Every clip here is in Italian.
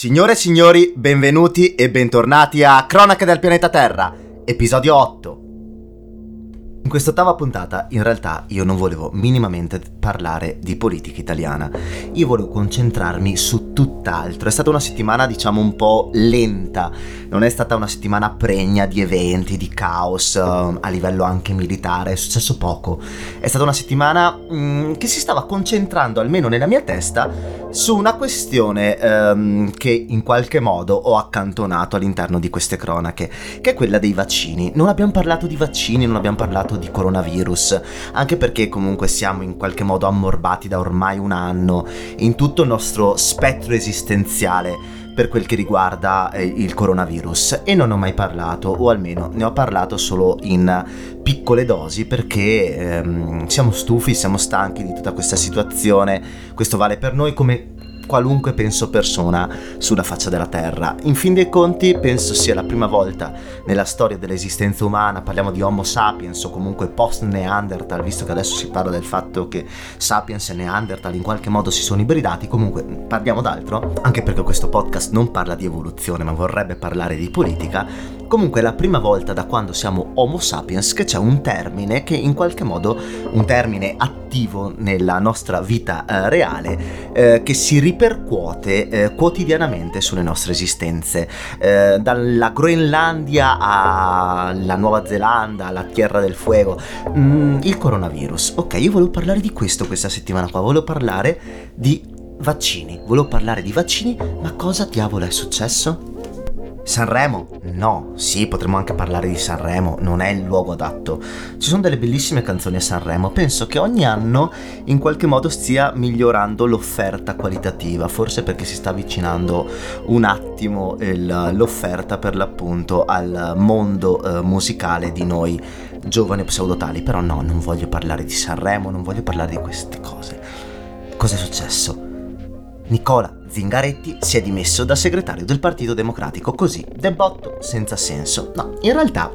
Signore e signori, benvenuti e bentornati a Cronache del pianeta Terra, episodio 8. In quest'ottava puntata, in realtà, io non volevo minimamente parlare di politica italiana. Io volevo concentrarmi su tutt'altro. È stata una settimana, diciamo, un po' lenta. Non è stata una settimana pregna di eventi, di caos, a livello anche militare. È successo poco. È stata una settimana che si stava concentrando, almeno nella mia testa, su una questione che in qualche modo ho accantonato all'interno di queste cronache, che è quella dei vaccini. Non abbiamo parlato di vaccini, non abbiamo parlato di coronavirus, anche perché comunque siamo in qualche modo ammorbati da ormai un anno in tutto il nostro spettro esistenziale per quel che riguarda il coronavirus, e non ho mai parlato, o almeno ne ho parlato solo in piccole dosi, perché siamo stufi, siamo stanchi di tutta questa situazione. Questo vale per noi come qualunque, penso, persona sulla faccia della terra. In fin dei conti penso sia la prima volta nella storia dell'esistenza umana, parliamo di Homo sapiens o comunque post Neanderthal, visto che adesso si parla del fatto che Sapiens e Neanderthal in qualche modo si sono ibridati. Comunque parliamo d'altro, anche perché questo podcast non parla di evoluzione ma vorrebbe parlare di politica. Comunque è la prima volta da quando siamo Homo sapiens che c'è un termine che in qualche modo, un termine attivo nella nostra vita reale, che si ripercuote quotidianamente sulle nostre esistenze, dalla Groenlandia alla Nuova Zelanda, alla Terra del Fuoco, il coronavirus. Ok, io volevo parlare di questo questa settimana qua, volevo parlare di vaccini, ma cosa diavolo è successo? Sanremo? No, sì, potremmo anche parlare di Sanremo, non è il luogo adatto. Ci sono delle bellissime canzoni a Sanremo, penso che ogni anno in qualche modo stia migliorando l'offerta qualitativa, forse perché si sta avvicinando un attimo l'offerta per l'appunto al mondo musicale di noi giovani pseudotali, però no, non voglio parlare di Sanremo, non voglio parlare di queste cose. Cosa è successo? Nicola Zingaretti si è dimesso da segretario del Partito Democratico, così, debotto, senza senso. No, in realtà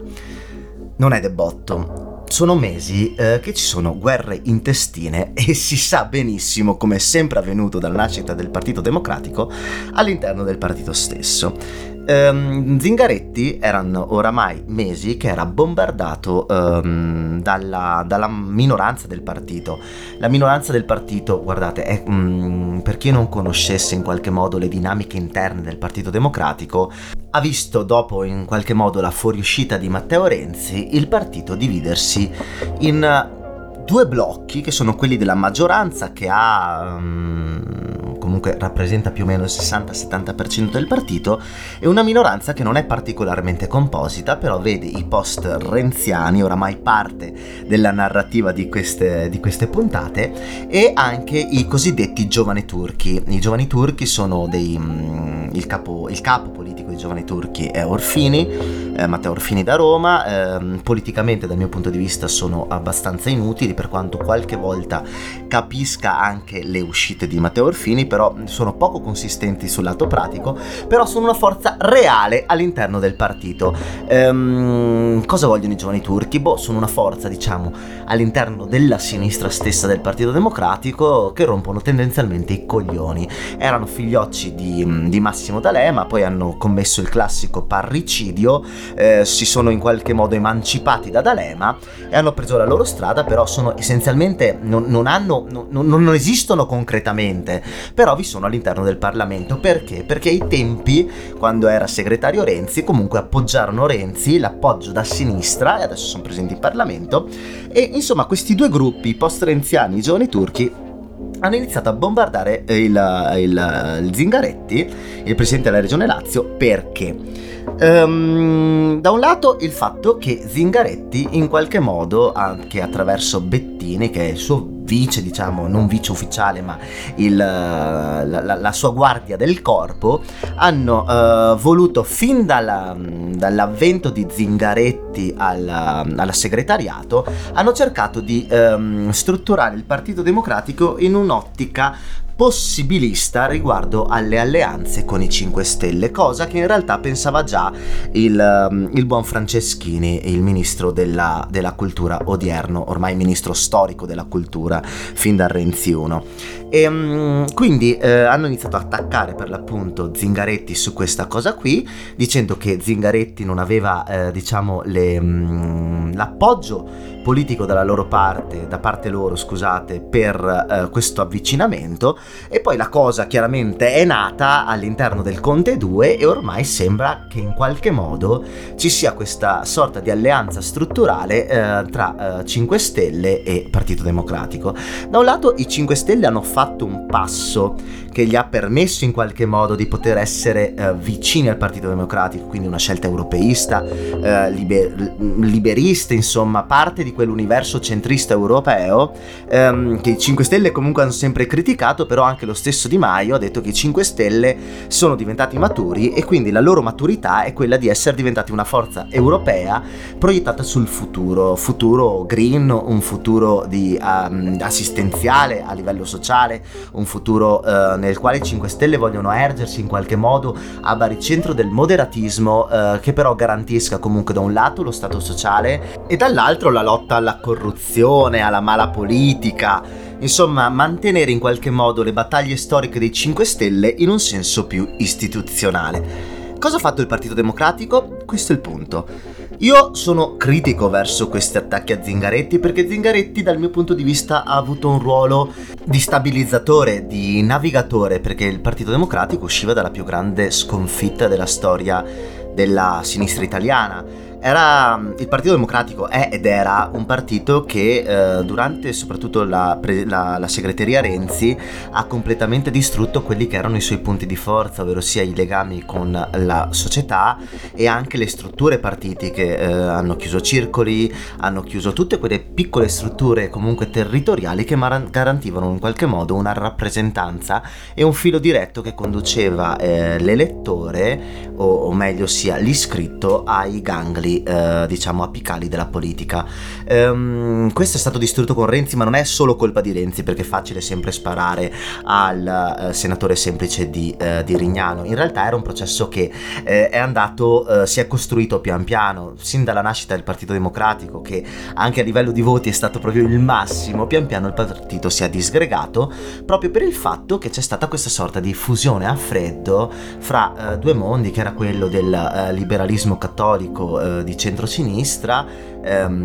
non è debotto. Sono mesi che ci sono guerre intestine, e si sa benissimo, come è sempre avvenuto dalla nascita del Partito Democratico, all'interno del partito stesso. Zingaretti, erano oramai mesi che era bombardato dalla minoranza del partito. La minoranza del partito, guardate, è, per chi non conoscesse in qualche modo le dinamiche interne del Partito Democratico, ha visto dopo in qualche modo la fuoriuscita di Matteo Renzi il partito dividersi in due blocchi, che sono quelli della maggioranza, che ha... comunque rappresenta più o meno il 60-70% del partito, e una minoranza che non è particolarmente composita, però vede i post renziani oramai parte della narrativa di queste puntate, e anche i cosiddetti giovani turchi. I giovani turchi sono il capo politico dei giovani turchi è Orfini, Matteo Orfini da Roma. Politicamente, dal mio punto di vista, sono abbastanza inutili, per quanto qualche volta capisca anche le uscite di Matteo Orfini, però sono poco consistenti sul lato pratico, però sono una forza reale all'interno del partito. Cosa vogliono i giovani turchi? Sono una forza, diciamo, all'interno della sinistra stessa del Partito Democratico, che rompono tendenzialmente i coglioni. Erano figliocci di Massimo D'Alema, poi hanno commesso il classico parricidio, si sono in qualche modo emancipati da D'Alema e hanno preso la loro strada, però sono essenzialmente non esistono concretamente, però vi sono all'interno del Parlamento. Perché? Perché ai tempi, quando era segretario Renzi, comunque appoggiarono Renzi, l'appoggio da sinistra, e adesso sono presenti in Parlamento, e insomma questi due gruppi, post-renziani, i giovani turchi, hanno iniziato a bombardare il Zingaretti, il presidente della regione Lazio. Perché? Da un lato il fatto che Zingaretti in qualche modo, anche attraverso Bettini, che è il suo vice, diciamo, non vice ufficiale ma la sua guardia del corpo, hanno voluto fin dall'avvento di Zingaretti alla segretariato, hanno cercato di strutturare il Partito Democratico in un'ottica possibilista riguardo alle alleanze con i 5 Stelle, cosa che in realtà pensava già il buon Franceschini, il ministro della cultura odierno, ormai ministro storico della cultura fin dal renziano. E quindi hanno iniziato a attaccare per l'appunto Zingaretti su questa cosa qui, dicendo che Zingaretti non aveva l'appoggio politico da parte loro, per questo avvicinamento. E poi la cosa chiaramente è nata all'interno del Conte 2 e ormai sembra che in qualche modo ci sia questa sorta di alleanza strutturale tra 5 Stelle e Partito Democratico. Da un lato i 5 Stelle hanno fatto un passo che gli ha permesso in qualche modo di poter essere vicini al Partito Democratico, quindi una scelta europeista, liberista, insomma parte di quell'universo centrista europeo che i 5 Stelle comunque hanno sempre criticato, però anche lo stesso Di Maio ha detto che i 5 Stelle sono diventati maturi e quindi la loro maturità è quella di essere diventati una forza europea proiettata sul futuro green, un futuro di assistenziale a livello sociale, un futuro nel quale i 5 Stelle vogliono ergersi in qualche modo a baricentro del moderatismo, che però garantisca comunque da un lato lo stato sociale e dall'altro la lotta alla corruzione, alla mala politica. Insomma, mantenere in qualche modo le battaglie storiche dei 5 Stelle in un senso più istituzionale. Cosa ha fatto il Partito Democratico? Questo è il punto. Io sono critico verso questi attacchi a Zingaretti, perché Zingaretti dal mio punto di vista ha avuto un ruolo di stabilizzatore, di navigatore, perché il Partito Democratico usciva dalla più grande sconfitta della storia della sinistra italiana. Il Partito Democratico era un partito che durante soprattutto la segreteria Renzi ha completamente distrutto quelli che erano i suoi punti di forza, ovvero sia i legami con la società e anche le strutture partitiche. Hanno chiuso circoli, hanno chiuso tutte quelle piccole strutture comunque territoriali che garantivano in qualche modo una rappresentanza e un filo diretto che conduceva l'elettore o meglio sia l'iscritto ai gangli apicali della politica. Questo è stato distrutto con Renzi, ma non è solo colpa di Renzi, perché è facile sempre sparare al senatore semplice di Rignano. In realtà era un processo che è andato, si è costruito pian piano sin dalla nascita del Partito Democratico, che anche a livello di voti è stato proprio il massimo. Pian piano il partito si è disgregato proprio per il fatto che c'è stata questa sorta di fusione a freddo fra due mondi, che era quello del liberalismo cattolico di centrosinistra,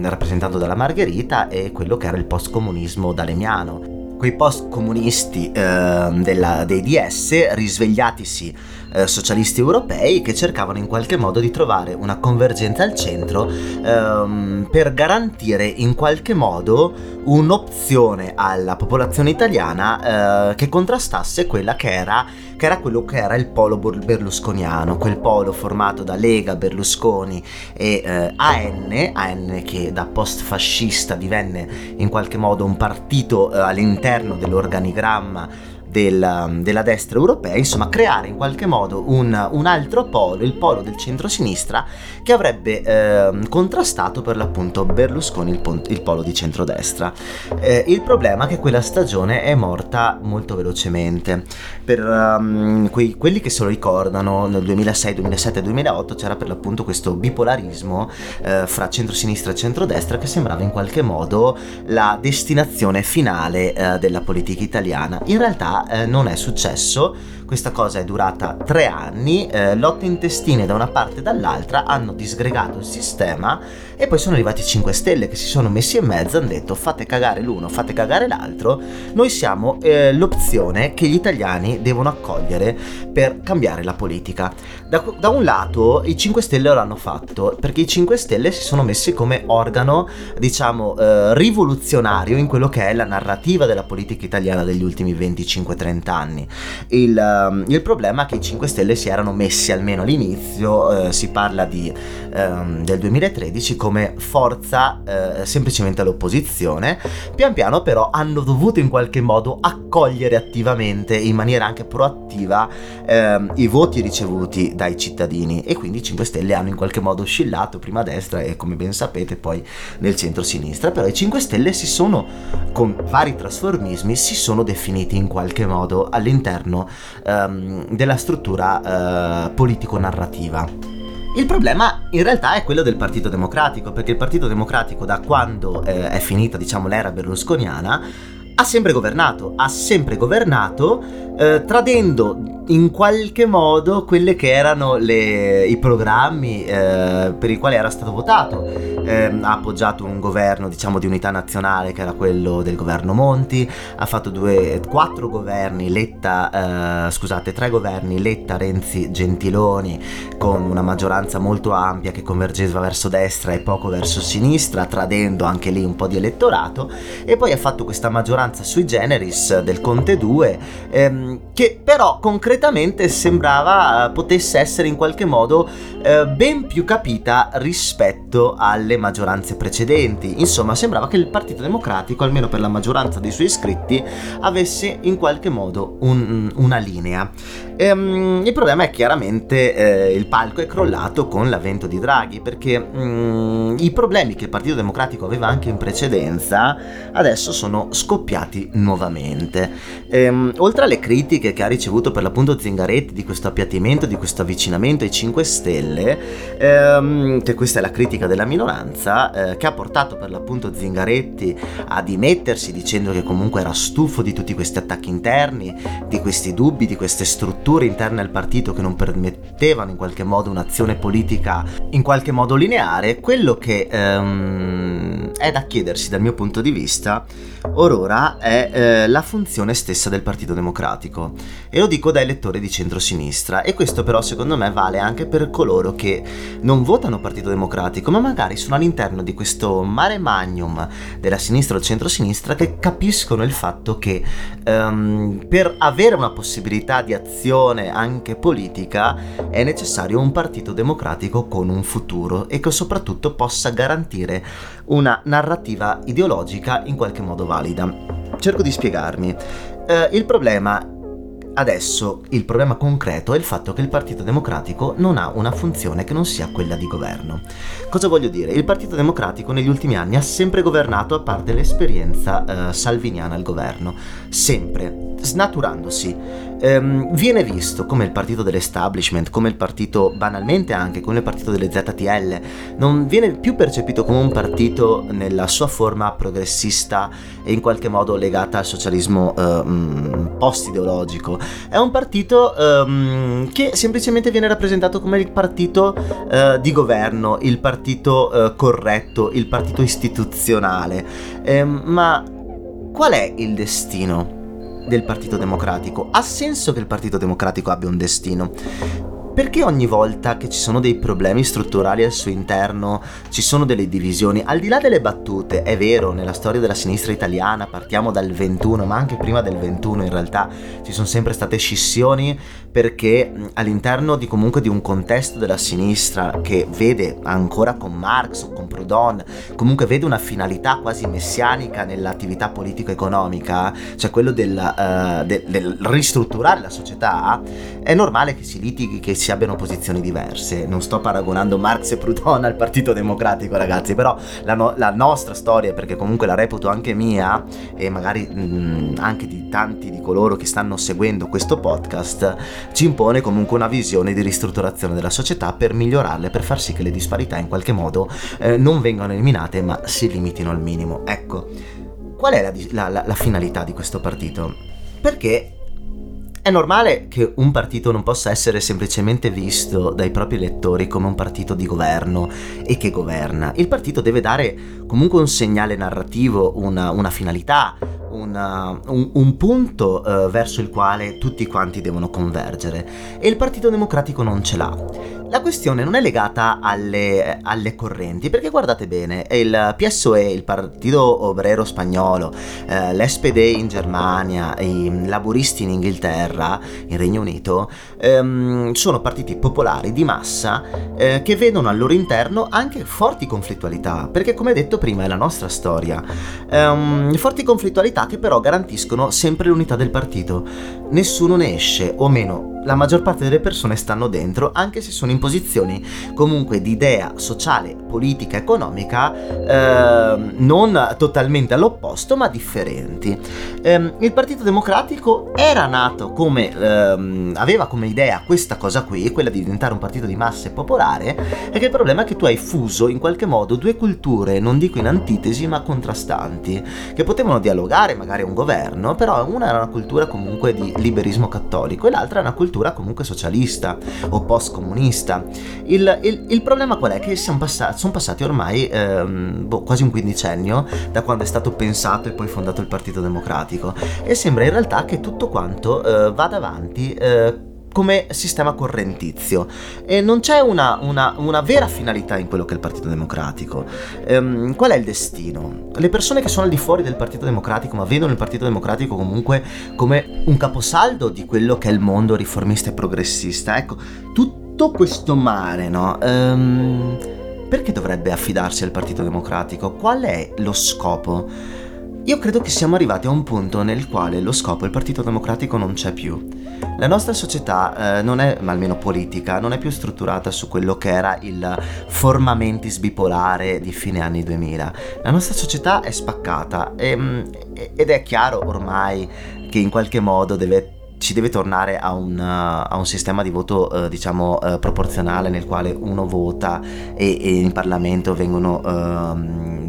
rappresentato dalla Margherita, e quello che era il postcomunismo d'Alemiano. Quei postcomunisti dei DS, risvegliatisi socialisti europei, che cercavano in qualche modo di trovare una convergenza al centro per garantire in qualche modo un'opzione alla popolazione italiana che contrastasse quella che era quello che era il polo berlusconiano, quel polo formato da Lega, Berlusconi e AN, che da post-fascista divenne in qualche modo un partito all'interno dell'organigramma della destra europea. Insomma, creare in qualche modo un altro polo, il polo del centrosinistra, che avrebbe contrastato per l'appunto Berlusconi, il polo di centrodestra. Il problema è che quella stagione è morta molto velocemente. Per quelli che se lo ricordano, nel 2006, 2007, 2008 c'era per l'appunto questo bipolarismo fra centrosinistra e centrodestra, che sembrava in qualche modo la destinazione finale della politica italiana. In realtà non è successo. Questa cosa è durata 3 anni, lotte intestine da una parte e dall'altra hanno disgregato il sistema, e poi sono arrivati i 5 Stelle che si sono messi in mezzo e hanno detto: fate cagare l'uno, fate cagare l'altro, noi siamo l'opzione che gli italiani devono accogliere per cambiare la politica. Da un lato i 5 Stelle l'hanno fatto, perché i 5 Stelle si sono messi come organo rivoluzionario in quello che è la narrativa della politica italiana degli ultimi 25 30 anni. Il problema è che i 5 Stelle si erano messi, almeno all'inizio, si parla del 2013, come forza semplicemente all'opposizione. Pian piano però hanno dovuto in qualche modo accogliere attivamente, in maniera anche proattiva, i voti ricevuti dai cittadini, e quindi i 5 Stelle hanno in qualche modo oscillato prima a destra e, come ben sapete, poi nel centro-sinistra. Però i 5 Stelle si sono, con vari trasformismi, si sono definiti in qualche modo all'interno della struttura politico-narrativa. Il problema in realtà è quello del Partito Democratico, perché il Partito Democratico, da quando è finita l'era berlusconiana, ha sempre governato, tradendo in qualche modo quelli che erano i programmi per i quali era stato votato. Ha appoggiato un governo, diciamo, di unità nazionale, che era quello del governo Monti. Ha fatto tre governi Letta, Renzi, Gentiloni, con una maggioranza molto ampia che convergeva verso destra e poco verso sinistra, tradendo anche lì un po' di elettorato. E poi ha fatto questa maggioranza sui generis del Conte 2, che però concretamente sembrava potesse essere in qualche modo ben più capita rispetto alle maggioranze precedenti. Insomma, sembrava che il Partito Democratico, almeno per la maggioranza dei suoi iscritti, avesse in qualche modo una linea. Il problema è chiaramente il palco è crollato con l'avvento di Draghi, perché i problemi che il Partito Democratico aveva anche in precedenza adesso sono scoppiati nuovamente. Oltre alle critiche che ha ricevuto per l'appunto Zingaretti di questo appiattimento, di questo avvicinamento ai 5 Stelle, che questa è la critica della minoranza, che ha portato per l'appunto Zingaretti a dimettersi, dicendo che comunque era stufo di tutti questi attacchi interni, di questi dubbi, di queste strutture interne al partito che non permettevano in qualche modo un'azione politica in qualche modo lineare. Quello che è da chiedersi dal mio punto di vista orora è la funzione stessa del Partito Democratico, e lo dico da elettore di centrosinistra, e questo però secondo me vale anche per coloro che non votano Partito Democratico, ma magari sono all'interno di questo mare magnum della sinistra o centrosinistra, che capiscono il fatto che per avere una possibilità di azione anche politica è necessario un Partito Democratico con un futuro, e che soprattutto possa garantire una narrativa ideologica in qualche modo valida. Cerco di spiegarmi. Il problema concreto è il fatto che il Partito Democratico non ha una funzione che non sia quella di governo. Cosa voglio dire? Il Partito Democratico negli ultimi anni ha sempre governato, a parte l'esperienza salviniana al governo, sempre, snaturandosi. Viene visto come il partito dell'establishment, come il partito, banalmente anche, come il partito delle ZTL. Non viene più percepito come un partito nella sua forma progressista e in qualche modo legata al socialismo post-ideologico. È un partito che semplicemente viene rappresentato come il partito di governo, il partito corretto, il partito istituzionale. Ma qual è il destino del Partito Democratico? Ha senso che il Partito Democratico abbia un destino? Perché ogni volta che ci sono dei problemi strutturali al suo interno, ci sono delle divisioni, al di là delle battute? È vero, nella storia della sinistra italiana, partiamo dal 21, ma anche prima del 21 in realtà, ci sono sempre state scissioni, perché all'interno di un contesto della sinistra che vede ancora con Marx o con Proudhon, comunque vede una finalità quasi messianica nell'attività politico-economica, cioè quello del ristrutturare la società, è normale che si litighi, che si abbiano posizioni diverse. Non sto paragonando Marx e Proudhon al Partito Democratico, ragazzi, però la nostra storia, perché comunque la reputo anche mia e magari anche di tanti di coloro che stanno seguendo questo podcast, ci impone comunque una visione di ristrutturazione della società per migliorarle, per far sì che le disparità in qualche modo non vengano eliminate, ma si limitino al minimo. Ecco, qual è la finalità di questo partito? Perché è normale che un partito non possa essere semplicemente visto dai propri elettori come un partito di governo e che governa. Il partito deve dare comunque un segnale narrativo, una finalità, un punto verso il quale tutti quanti devono convergere, e il Partito Democratico non ce l'ha. La questione non è legata alle correnti, perché guardate bene, il PSOE, il Partito Obrero Spagnolo, l'SPD in Germania, i laburisti in Inghilterra, in Regno Unito, sono partiti popolari di massa che vedono al loro interno anche forti conflittualità, perché come detto prima è la nostra storia, forti conflittualità che però garantiscono sempre l'unità del partito. Nessuno ne esce, o meno la maggior parte delle persone stanno dentro, anche se sono in posizioni comunque di idea sociale, politica, economica non totalmente all'opposto ma differenti. Il Partito Democratico era nato come aveva come idea questa cosa qui, quella di diventare un partito di massa e popolare, e che il problema è che tu hai fuso in qualche modo due culture, non dico in antitesi ma contrastanti, che potevano dialogare magari un governo, però una era una cultura comunque di liberismo cattolico e l'altra è una cultura comunque socialista o post comunista. Il problema qual è? Che sono passati ormai quasi un quindicennio da quando è stato pensato e poi fondato il Partito Democratico, e sembra in realtà che tutto quanto vada avanti come sistema correntizio, e non c'è una vera finalità in quello che è il Partito Democratico. Qual è il destino? Le persone che sono al di fuori del Partito Democratico ma vedono il Partito Democratico comunque come un caposaldo di quello che è il mondo riformista e progressista, ecco, tutto questo mare, no? Perché dovrebbe affidarsi al Partito Democratico? Qual è lo scopo? Io credo che siamo arrivati a un punto nel quale lo scopo del Partito Democratico non c'è più. La nostra società non è, ma almeno politica, non è più strutturata su quello che era il formamentis bipolare di fine anni 2000. La nostra società è spaccata ed è chiaro ormai che in qualche modo ci deve tornare a un sistema di voto proporzionale, nel quale uno vota e in Parlamento vengono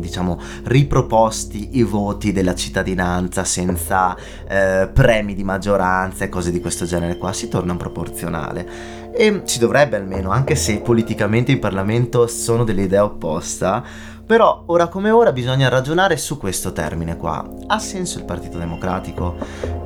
riproposti i voti della cittadinanza senza premi di maggioranza e cose di questo genere qua. Si torna un proporzionale e ci dovrebbe, almeno, anche se politicamente in Parlamento sono dell'idea opposta, però ora come ora bisogna ragionare su questo termine qua. Ha senso il Partito Democratico?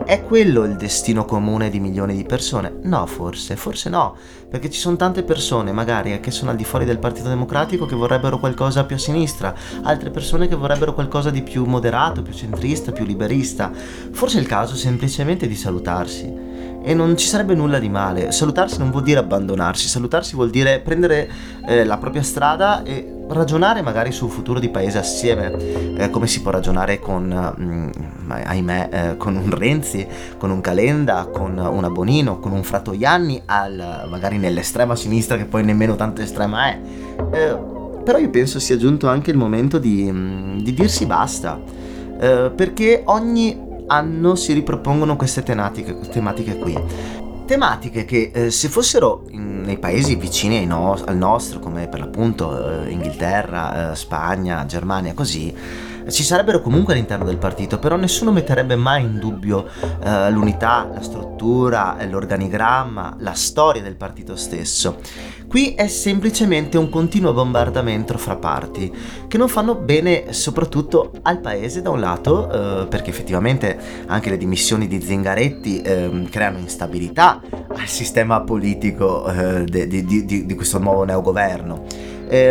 È quello il destino comune di milioni di persone? No, forse no, perché ci sono tante persone magari che sono al di fuori del Partito Democratico che vorrebbero qualcosa più a sinistra, altre persone che vorrebbero qualcosa di più moderato, più centrista, più liberista. Forse è il caso semplicemente di salutarsi. E non ci sarebbe nulla di male. Salutarsi non vuol dire abbandonarsi, salutarsi vuol dire prendere la propria strada e ragionare magari sul futuro di paese assieme, come si può ragionare con un Renzi, con un Calenda, con una Bonino, con un Fratoianni, magari nell'estrema sinistra, che poi nemmeno tanto estrema è. Però io penso sia giunto anche il momento di dirsi basta, perché ogni anno si ripropongono queste tematiche qui. Tematiche che se fossero nei paesi vicini al nostro, come per l'appunto Inghilterra, Spagna, Germania, così, ci sarebbero comunque all'interno del partito, però nessuno metterebbe mai in dubbio l'unità, la struttura, l'organigramma, la storia del partito stesso. Qui è semplicemente un continuo bombardamento fra parti che non fanno bene soprattutto al paese, da un lato perché effettivamente anche le dimissioni di Zingaretti creano instabilità al sistema politico di questo nuovo neogoverno.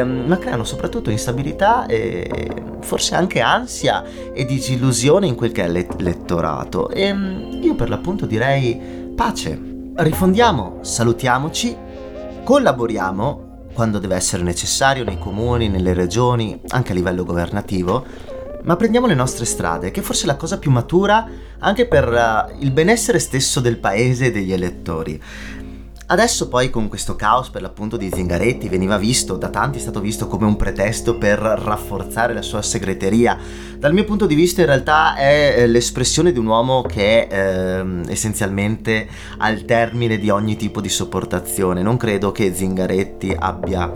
Ma creano soprattutto instabilità e forse anche ansia e disillusione in quel che è l'elettorato. E io per l'appunto direi pace. Rifondiamo, salutiamoci, collaboriamo quando deve essere necessario nei comuni, nelle regioni, anche a livello governativo, ma prendiamo le nostre strade, che forse è la cosa più matura anche per il benessere stesso del paese e degli elettori. Adesso poi con questo caos per l'appunto di Zingaretti veniva visto, da tanti è stato visto come un pretesto per rafforzare la sua segreteria. Dal mio punto di vista in realtà è l'espressione di un uomo che è essenzialmente al termine di ogni tipo di sopportazione. Non credo che Zingaretti abbia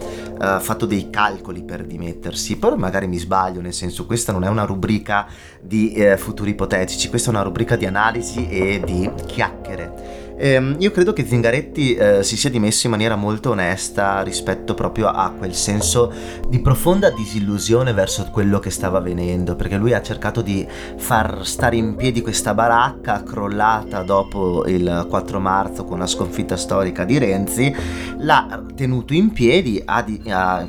fatto dei calcoli per dimettersi, però magari mi sbaglio, nel senso, questa non è una rubrica di futuri ipotetici, questa è una rubrica di analisi e di chiacchiere. Io credo che Zingaretti si sia dimesso in maniera molto onesta rispetto proprio a quel senso di profonda disillusione verso quello che stava avvenendo, perché lui ha cercato di far stare in piedi questa baracca crollata dopo il 4 marzo con la sconfitta storica di Renzi, l'ha tenuto in piedi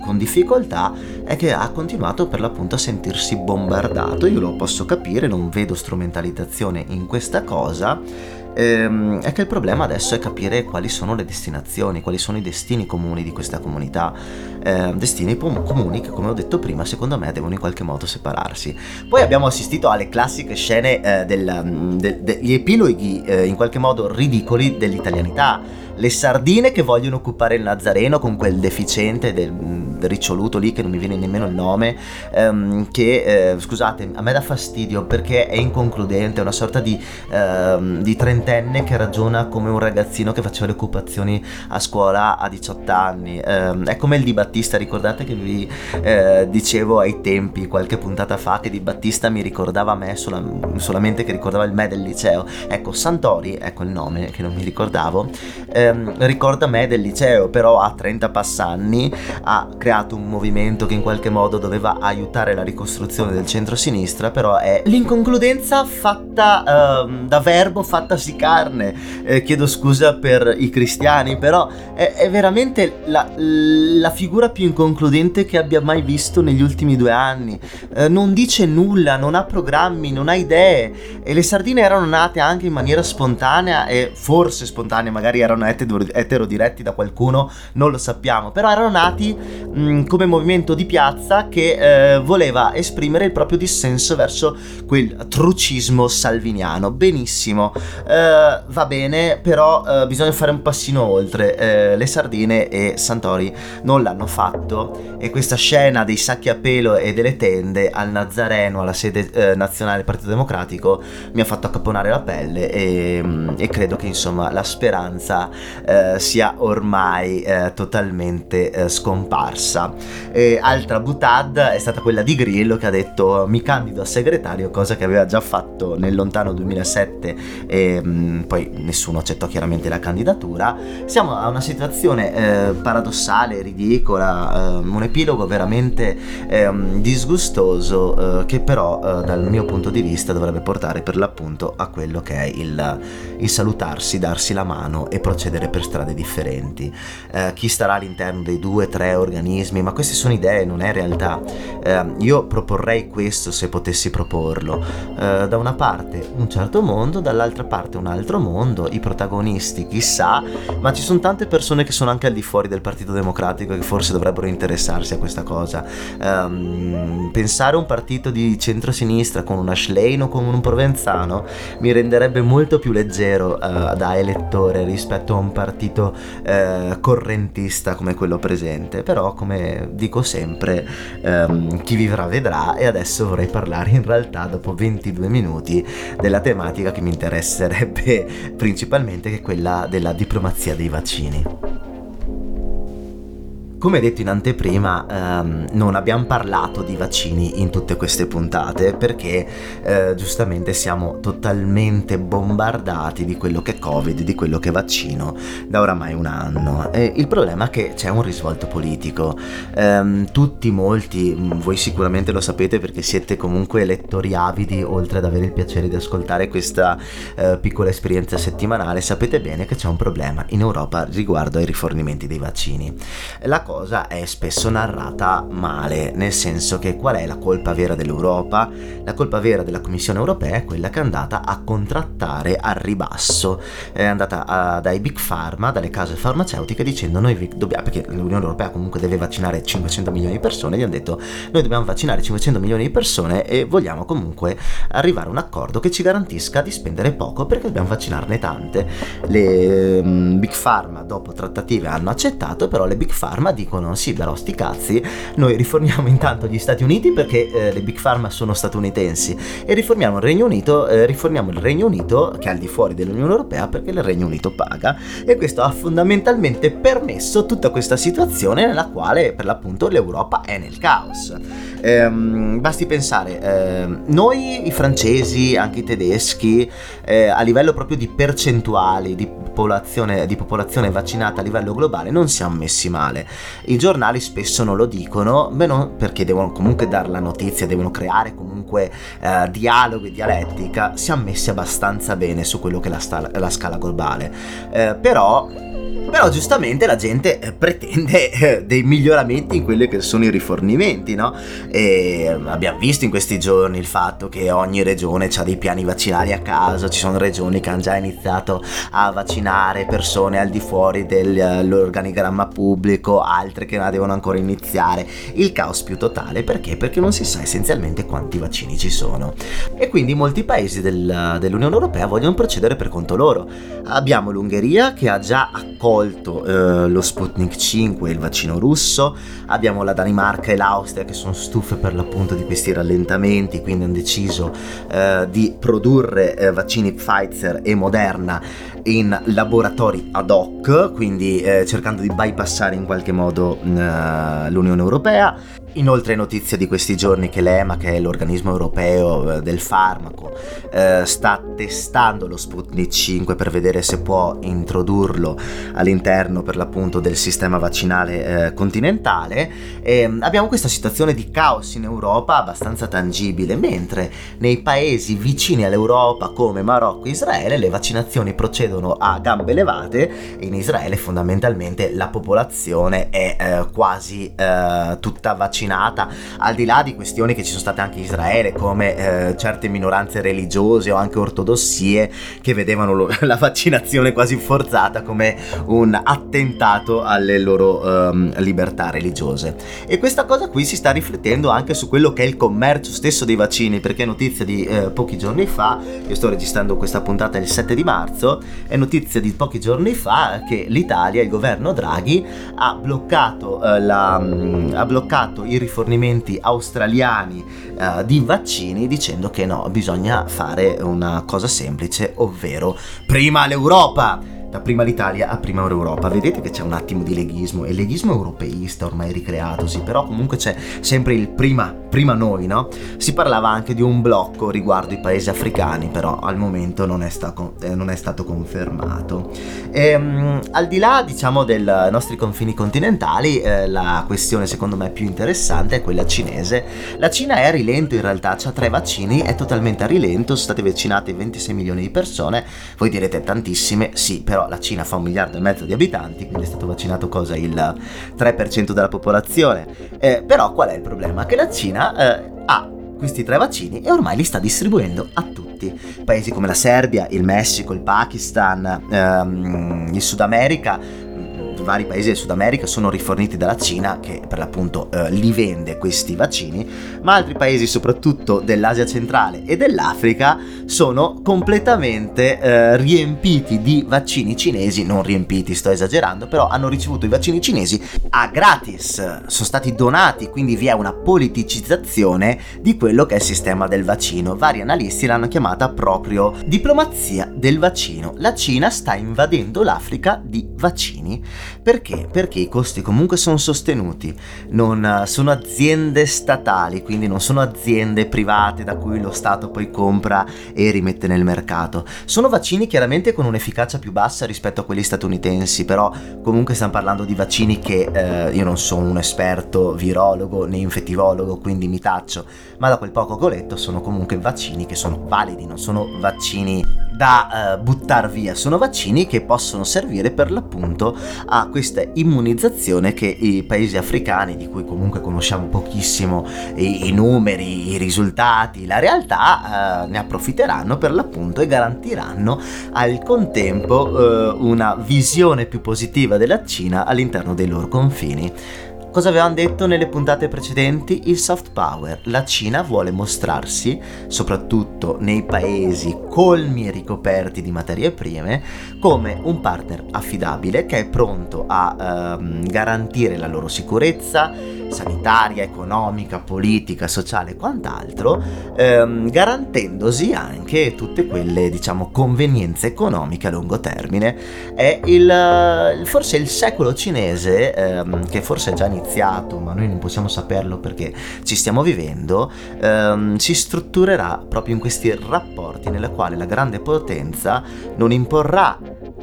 con difficoltà, e che ha continuato per l'appunto a sentirsi bombardato. Io lo posso capire, non vedo strumentalizzazione in questa cosa. È che il problema adesso è capire quali sono le destinazioni, quali sono i destini comuni di questa comunità, destini comuni che, come ho detto prima, secondo me devono in qualche modo separarsi. Poi abbiamo assistito alle classiche scene degli epiloghi in qualche modo ridicoli dell'italianità. le sardine che vogliono occupare il Nazareno con quel deficiente del riccioluto lì che non mi viene nemmeno il nome, scusate, a me dà fastidio perché è inconcludente, è una sorta di trentenne che ragiona come un ragazzino che faceva le occupazioni a scuola a 18 anni, è come il Di Battista, ricordate che vi dicevo ai tempi qualche puntata fa che Di Battista mi ricordava a me solamente che ricordava il me del liceo. Ecco, Santori, ecco il nome che non mi ricordavo, ricorda me del liceo, però a 30 passanni ha creato un movimento che in qualche modo doveva aiutare la ricostruzione del centro-sinistra, però è l'inconcludenza fatta da verbo, fattasi carne, chiedo scusa per i cristiani, però è veramente la figura più inconcludente che abbia mai visto negli ultimi 2 anni, non dice nulla, non ha programmi, non ha idee, e le sardine erano nate anche in maniera spontanea e forse spontanea, magari erano eterodiretti da qualcuno, non lo sappiamo, però erano nati come movimento di piazza che voleva esprimere il proprio dissenso verso quel trucismo salviniano. Benissimo, va bene, però bisogna fare un passino oltre, le sardine e Santori non l'hanno fatto, e questa scena dei sacchi a pelo e delle tende al Nazareno, alla sede nazionale del Partito Democratico, mi ha fatto accapponare la pelle e credo che insomma la speranza sia ormai totalmente scomparsa. E altra butad è stata quella di Grillo, che ha detto mi candido a segretario, cosa che aveva già fatto nel lontano 2007 e poi nessuno accettò chiaramente la candidatura. Siamo a una situazione paradossale, ridicola, un epilogo veramente disgustoso, che però dal mio punto di vista dovrebbe portare per l'appunto a quello che è il salutarsi, darsi la mano e procedere per strade differenti. Chi starà all'interno dei 2-3 organismi, ma queste sono idee, non è realtà. Io proporrei questo se potessi proporlo: da una parte un certo mondo, dall'altra parte un altro mondo, i protagonisti chissà, ma ci sono tante persone che sono anche al di fuori del Partito Democratico e che forse dovrebbero interessarsi a questa cosa. Pensare un partito di centrosinistra con una Schlein o con un Provenzano mi renderebbe molto più leggero da elettore rispetto a un partito correntista come quello presente. Però, come dico sempre, chi vivrà vedrà, e adesso vorrei parlare in realtà, dopo 22 minuti, della tematica che mi interesserebbe principalmente, che è quella della diplomazia dei vaccini. Come detto in anteprima, non abbiamo parlato di vaccini in tutte queste puntate perché giustamente siamo totalmente bombardati di quello che è Covid, di quello che è vaccino da oramai un anno. E il problema è che c'è un risvolto politico. Tutti, molti, voi sicuramente lo sapete perché siete comunque lettori avidi, oltre ad avere il piacere di ascoltare questa piccola esperienza settimanale, sapete bene che c'è un problema in Europa riguardo ai rifornimenti dei vaccini. La cosa è spesso narrata male, nel senso che qual è la colpa vera dell'Europa? La colpa vera della Commissione Europea è quella che è andata a contrattare al ribasso, è andata dai big pharma, dalle case farmaceutiche, dicendo noi dobbiamo, perché l'Unione Europea comunque deve vaccinare 500 milioni di persone, gli hanno detto noi dobbiamo vaccinare 500 milioni di persone e vogliamo comunque arrivare a un accordo che ci garantisca di spendere poco perché dobbiamo vaccinarne tante. Le big pharma dopo trattative hanno accettato, però le big pharma dicono sì, darò sti cazzi, noi riforniamo intanto gli Stati Uniti perché le big pharma sono statunitensi, e riformiamo il Regno Unito, che è al di fuori dell'Unione Europea perché il Regno Unito paga, e questo ha fondamentalmente permesso tutta questa situazione nella quale per l'appunto l'Europa è nel caos. Basti pensare, noi, i francesi, anche i tedeschi, a livello proprio di percentuali di popolazione vaccinata a livello globale non siamo messi male. I giornali spesso non lo dicono, perché devono comunque dare la notizia, devono creare comunque dialogo e dialettica. Siamo messi abbastanza bene su quello che è la scala globale, però giustamente la gente pretende dei miglioramenti in quelli che sono i rifornimenti, no? E abbiamo visto in questi giorni il fatto che ogni regione ha dei piani vaccinali a caso, ci sono regioni che hanno già iniziato a vaccinare persone al di fuori dell'organigramma pubblico, altre che devono ancora iniziare. Il caos più totale, perché? Perché non si sa essenzialmente quanti vaccini ci sono. E quindi molti paesi dell'Unione Europea vogliono procedere per conto loro. Abbiamo l'Ungheria che ha già accolto lo Sputnik 5, il vaccino russo. Abbiamo la Danimarca e l'Austria che sono stufe per l'appunto di questi rallentamenti, quindi hanno deciso di produrre vaccini Pfizer e Moderna in laboratori ad hoc, quindi cercando di bypassare in qualche modo l'Unione Europea. Inoltre è notizia di questi giorni che l'EMA, che è l'organismo europeo del farmaco, sta testando lo Sputnik 5 per vedere se può introdurlo all'interno per l'appunto del sistema vaccinale continentale. E abbiamo questa situazione di caos in Europa abbastanza tangibile, mentre nei paesi vicini all'Europa come Marocco e Israele le vaccinazioni procedono a gambe levate. In Israele fondamentalmente la popolazione è quasi tutta vaccinata, al di là di questioni che ci sono state anche in Israele, come certe minoranze religiose o anche ortodossie che vedevano la vaccinazione quasi forzata come un attentato alle loro libertà religiose. E questa cosa qui si sta riflettendo anche su quello che è il commercio stesso dei vaccini, perché è notizia di pochi giorni fa, io sto registrando questa puntata il 7 di marzo, è notizia di pochi giorni fa che l'Italia, il governo Draghi, ha bloccato i rifornimenti australiani di vaccini, dicendo che no, bisogna fare una cosa semplice, ovvero prima l'Europa. Da prima l'Italia a prima l'Europa. Vedete che c'è un attimo di leghismo, e leghismo europeista ormai ricreatosi, però comunque c'è sempre il prima noi, no? Si parlava anche di un blocco riguardo i paesi africani, però al momento non è stato confermato. Al di là, diciamo, dei nostri confini continentali, la questione secondo me più interessante è quella cinese. La Cina è a rilento, in realtà c'ha 3 vaccini, è totalmente a rilento, sono state vaccinate 26 milioni di persone. Voi direte tantissime, sì, però la Cina fa 1,5 miliardi di abitanti, quindi è stato vaccinato il 3% della popolazione. Però qual è il problema? Che la Cina ha questi 3 vaccini e ormai li sta distribuendo a tutti. Paesi come la Serbia, il Messico, il Pakistan, il Sud America, vari paesi del Sud America sono riforniti dalla Cina, che per l'appunto li vende questi vaccini, ma altri paesi soprattutto dell'Asia centrale e dell'Africa sono completamente riempiti di vaccini cinesi, non riempiti, sto esagerando, però hanno ricevuto i vaccini cinesi a gratis, sono stati donati, quindi vi è una politicizzazione di quello che è il sistema del vaccino. Vari analisti l'hanno chiamata proprio diplomazia del vaccino. La Cina sta invadendo l'Africa di vaccini. Perché? Perché i costi comunque sono sostenuti, non sono aziende statali, quindi non sono aziende private da cui lo Stato poi compra e rimette nel mercato. Sono vaccini chiaramente con un'efficacia più bassa rispetto a quelli statunitensi, però comunque stiamo parlando di vaccini che io non sono un esperto virologo né infettivologo, quindi mi taccio, ma da quel poco che ho letto sono comunque vaccini che sono validi, non sono vaccini da buttar via, sono vaccini che possono servire per l'appunto a questa immunizzazione che i paesi africani, di cui comunque conosciamo pochissimo i numeri, i risultati, la realtà, ne approfitteranno per l'appunto e garantiranno al contempo una visione più positiva della Cina all'interno dei loro confini. Cosa avevamo detto nelle puntate precedenti? Il soft power. La Cina vuole mostrarsi, soprattutto nei paesi colmi e ricoperti di materie prime, come un partner affidabile che è pronto a garantire la loro sicurezza sanitaria, economica, politica, sociale e quant'altro, garantendosi anche tutte quelle, diciamo, convenienze economiche a lungo termine. È forse il secolo cinese, che forse è già iniziato, ma noi non possiamo saperlo perché ci stiamo vivendo, si strutturerà proprio in questi rapporti nella quale la grande potenza non imporrà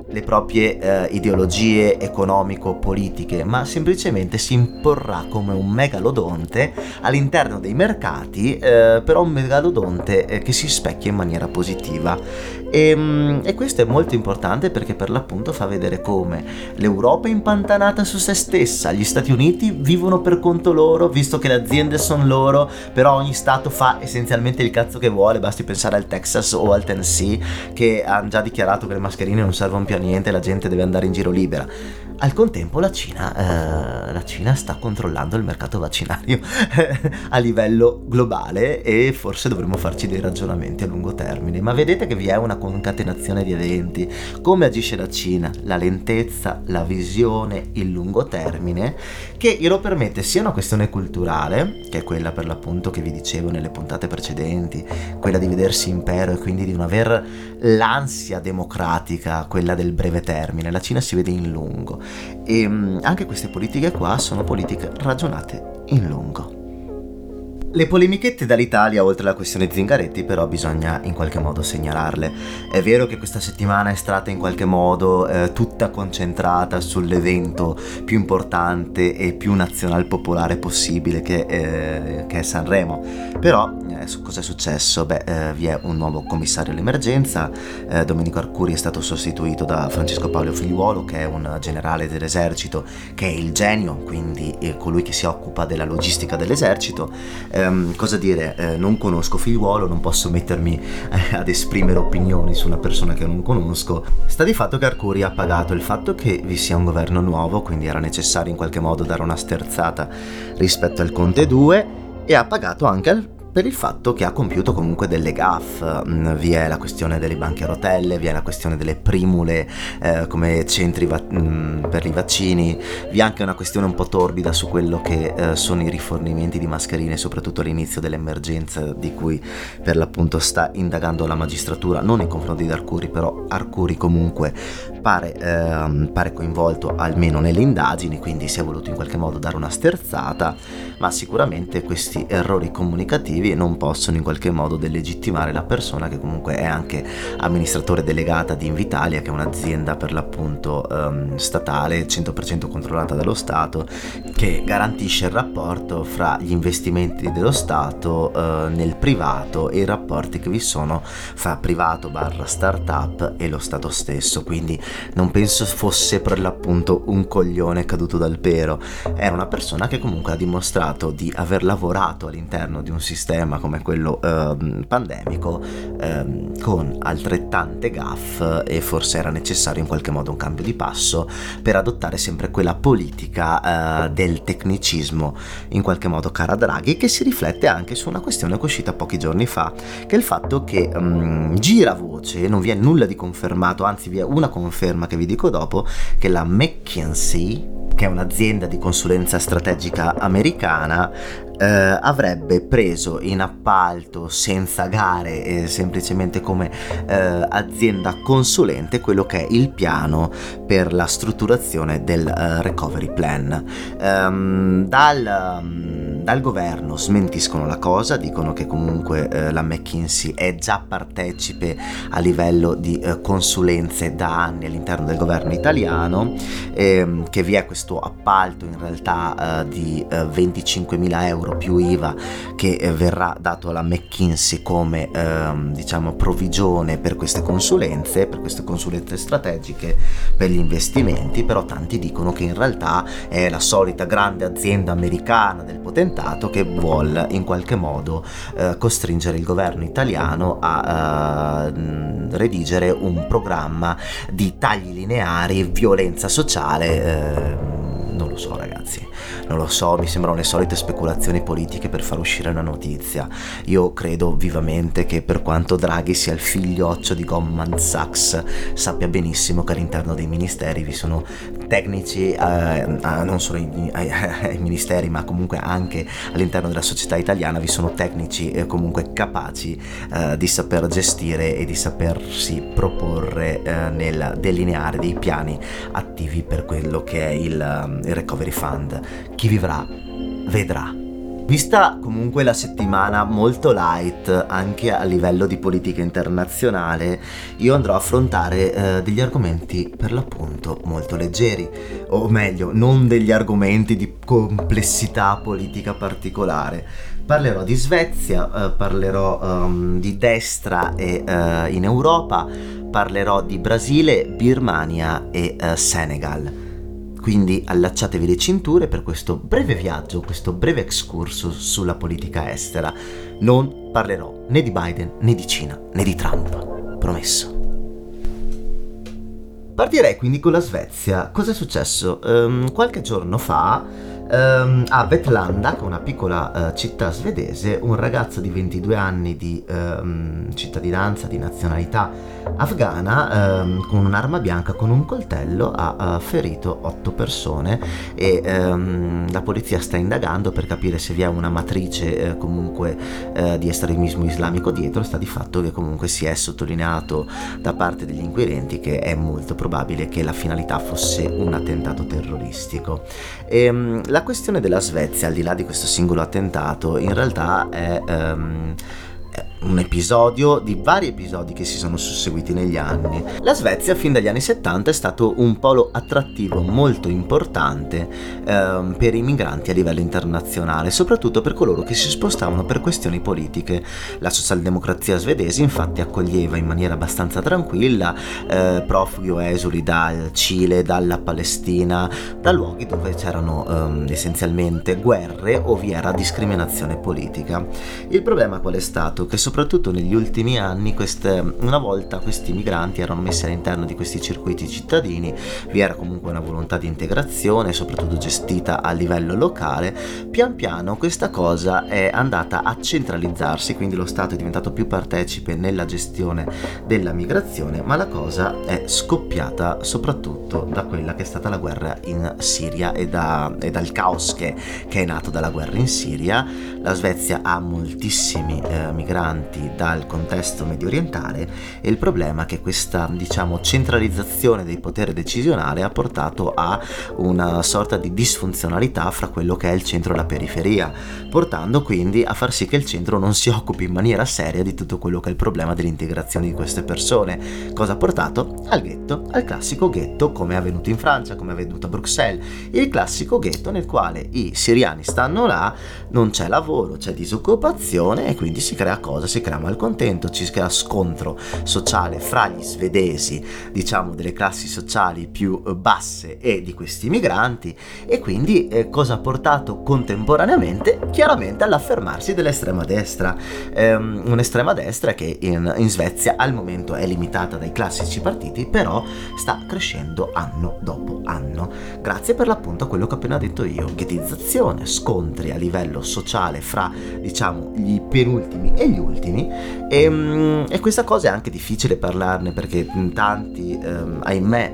le proprie ideologie economico-politiche, ma semplicemente si imporrà come un megalodonte all'interno dei mercati, però un megalodonte che si specchia in maniera positiva. E questo è molto importante perché per l'appunto fa vedere come l'Europa è impantanata su se stessa, gli Stati Uniti vivono per conto loro, visto che le aziende sono loro, però ogni stato fa essenzialmente il cazzo che vuole, basti pensare al Texas o al Tennessee che hanno già dichiarato che le mascherine non servono più a niente, la gente deve andare in giro libera. Al contempo la Cina sta controllando il mercato vaccinario a livello globale, e forse dovremmo farci dei ragionamenti a lungo termine. Ma vedete che vi è una concatenazione di eventi. Come agisce la Cina? La lentezza, la visione, il lungo termine, che glielo permette sia una questione culturale, che è quella per l'appunto che vi dicevo nelle puntate precedenti, quella di vedersi impero e quindi di non aver l'ansia democratica, quella del breve termine. La Cina si vede in lungo. E anche queste politiche qua sono politiche ragionate in lungo. Le polemichette dall'Italia, oltre alla questione Zingaretti, però bisogna in qualche modo segnalarle. È vero che questa settimana è stata in qualche modo tutta concentrata sull'evento più importante e più nazionalpopolare possibile che è Sanremo, però cosa è successo? Vi è un nuovo commissario all'emergenza, Domenico Arcuri è stato sostituito da Francesco Paolo Figliuolo, che è un generale dell'esercito, che è il genio, quindi è colui che si occupa della logistica dell'esercito. Cosa dire? Non conosco Figliuolo, non posso mettermi ad esprimere opinioni su una persona che non conosco. Sta di fatto che Arcuri ha pagato il fatto che vi sia un governo nuovo, quindi era necessario in qualche modo dare una sterzata rispetto al Conte 2, e ha pagato anche per il fatto che ha compiuto comunque delle gaffe. Vi è la questione delle banche a rotelle, vi è la questione delle primule come centri per i vaccini, vi è anche una questione un po' torbida su quello che sono i rifornimenti di mascherine, soprattutto all'inizio dell'emergenza, di cui per l'appunto sta indagando la magistratura, non nei confronti di Arcuri, però Arcuri comunque pare coinvolto almeno nelle indagini, quindi si è voluto in qualche modo dare una sterzata, ma sicuramente questi errori comunicativi e non possono in qualche modo delegittimare la persona che comunque è anche amministratore delegata di Invitalia, che è un'azienda per l'appunto statale, 100% controllata dallo Stato, che garantisce il rapporto fra gli investimenti dello Stato nel privato e i rapporti che vi sono fra privato / startup e lo Stato stesso. Quindi non penso fosse per l'appunto un coglione caduto dal pero, era una persona che comunque ha dimostrato di aver lavorato all'interno di un sistema come quello pandemico con altrettante gaffe, e forse era necessario in qualche modo un cambio di passo per adottare sempre quella politica del tecnicismo in qualche modo cara Draghi, che si riflette anche su una questione che è uscita pochi giorni fa, che è il fatto che gira voce, non vi è nulla di confermato, anzi vi è una conferma che vi dico dopo, che la McKinsey, che è un'azienda di consulenza strategica americana, avrebbe preso in appalto senza gare, semplicemente come azienda consulente, quello che è il piano per la strutturazione del recovery plan. Dal governo smentiscono la cosa, dicono che comunque la McKinsey è già partecipe a livello di consulenze da anni all'interno del governo italiano, che vi è questo appalto in realtà di 25.000 euro più IVA che verrà dato alla McKinsey come diciamo provvigione per queste consulenze, strategiche, per gli investimenti. Però tanti dicono che in realtà è la solita grande azienda americana del potentato che vuol in qualche modo costringere il governo italiano a redigere un programma di tagli lineari, violenza sociale. Non lo so ragazzi, mi sembrano le solite speculazioni politiche per far uscire una notizia. Io credo vivamente che, per quanto Draghi sia il figlioccio di Goldman Sachs, sappia benissimo che all'interno dei ministeri vi sono tecnici, non solo ai ministeri ma comunque anche all'interno della società italiana vi sono tecnici comunque capaci di saper gestire e di sapersi proporre nel delineare dei piani attivi per quello che è il recovery fund. Chi vivrà vedrà. Vista comunque la settimana molto light anche a livello di politica internazionale, io andrò a affrontare degli argomenti per l'appunto molto leggeri, o meglio, non degli argomenti di complessità politica particolare. Parlerò di Svezia, parlerò di destra e in Europa, parlerò di Brasile, Birmania e Senegal. Quindi allacciatevi le cinture per questo breve viaggio, questo breve excursus sulla politica estera. Non parlerò né di Biden, né di Cina, né di Trump. Promesso. Partirei quindi con la Svezia. Cosa è successo? Qualche giorno fa a Vetlanda, che è una piccola città svedese, un ragazzo di 22 anni di cittadinanza, di nazionalità afghana, con un'arma bianca, con un coltello, ha ferito 8 persone e la polizia sta indagando per capire se vi è una matrice comunque di estremismo islamico dietro. Sta di fatto che comunque si è sottolineato da parte degli inquirenti che è molto probabile che la finalità fosse un attentato terroristico. La questione della Svezia, al di là di questo singolo attentato, in realtà è un episodio di vari episodi che si sono susseguiti negli anni. La Svezia fin dagli anni 70 è stato un polo attrattivo molto importante per i migranti a livello internazionale, soprattutto per coloro che si spostavano per questioni politiche. La socialdemocrazia svedese infatti accoglieva in maniera abbastanza tranquilla profughi o esuli dal Cile, dalla Palestina, da luoghi dove c'erano essenzialmente guerre o vi era discriminazione politica. Il problema qual è stato? Che soprattutto negli ultimi anni, una volta questi migranti erano messi all'interno di questi circuiti cittadini, vi era comunque una volontà di integrazione, soprattutto gestita a livello locale. Pian piano questa cosa è andata a centralizzarsi, quindi lo Stato è diventato più partecipe nella gestione della migrazione, ma la cosa è scoppiata soprattutto da quella che è stata la guerra in Siria e dal caos che è nato dalla guerra in Siria. La Svezia ha moltissimi migranti dal contesto medio orientale e il problema è che questa, diciamo, centralizzazione del potere decisionale ha portato a una sorta di disfunzionalità fra quello che è il centro e la periferia, portando quindi a far sì che il centro non si occupi in maniera seria di tutto quello che è il problema dell'integrazione di queste persone. Cosa ha portato? Al ghetto, al classico ghetto, come è avvenuto in Francia, come è avvenuto a Bruxelles, il classico ghetto nel quale i siriani stanno là, non c'è lavoro, c'è disoccupazione e quindi si crea malcontento, ci crea scontro sociale fra gli svedesi, diciamo delle classi sociali più basse, e di questi migranti, e quindi cosa ha portato contemporaneamente? Chiaramente all'affermarsi dell'estrema destra, un'estrema destra che in Svezia al momento è limitata dai classici partiti, però sta crescendo anno dopo anno, grazie per l'appunto a quello che ho appena detto io: ghettizzazione, scontri a livello sociale fra, diciamo, gli penultimi e gli ultimi, e questa cosa è anche difficile parlarne perché tanti, ahimè,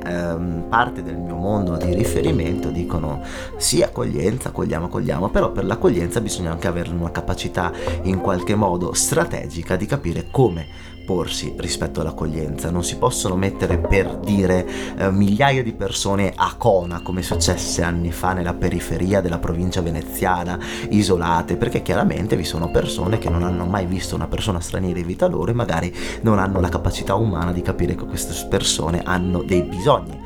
parte del mio mondo di riferimento dicono sì, accoglienza, accogliamo, però per l'accoglienza bisogna anche avere una capacità in qualche modo strategica di capire come porsi rispetto all'accoglienza. Non si possono mettere, per dire, migliaia di persone a Cona, come successe anni fa nella periferia della provincia veneziana, isolate, perché chiaramente vi sono persone che non hanno mai visto una persona straniera in vita loro e magari non hanno la capacità umana di capire che queste persone hanno dei bisogni.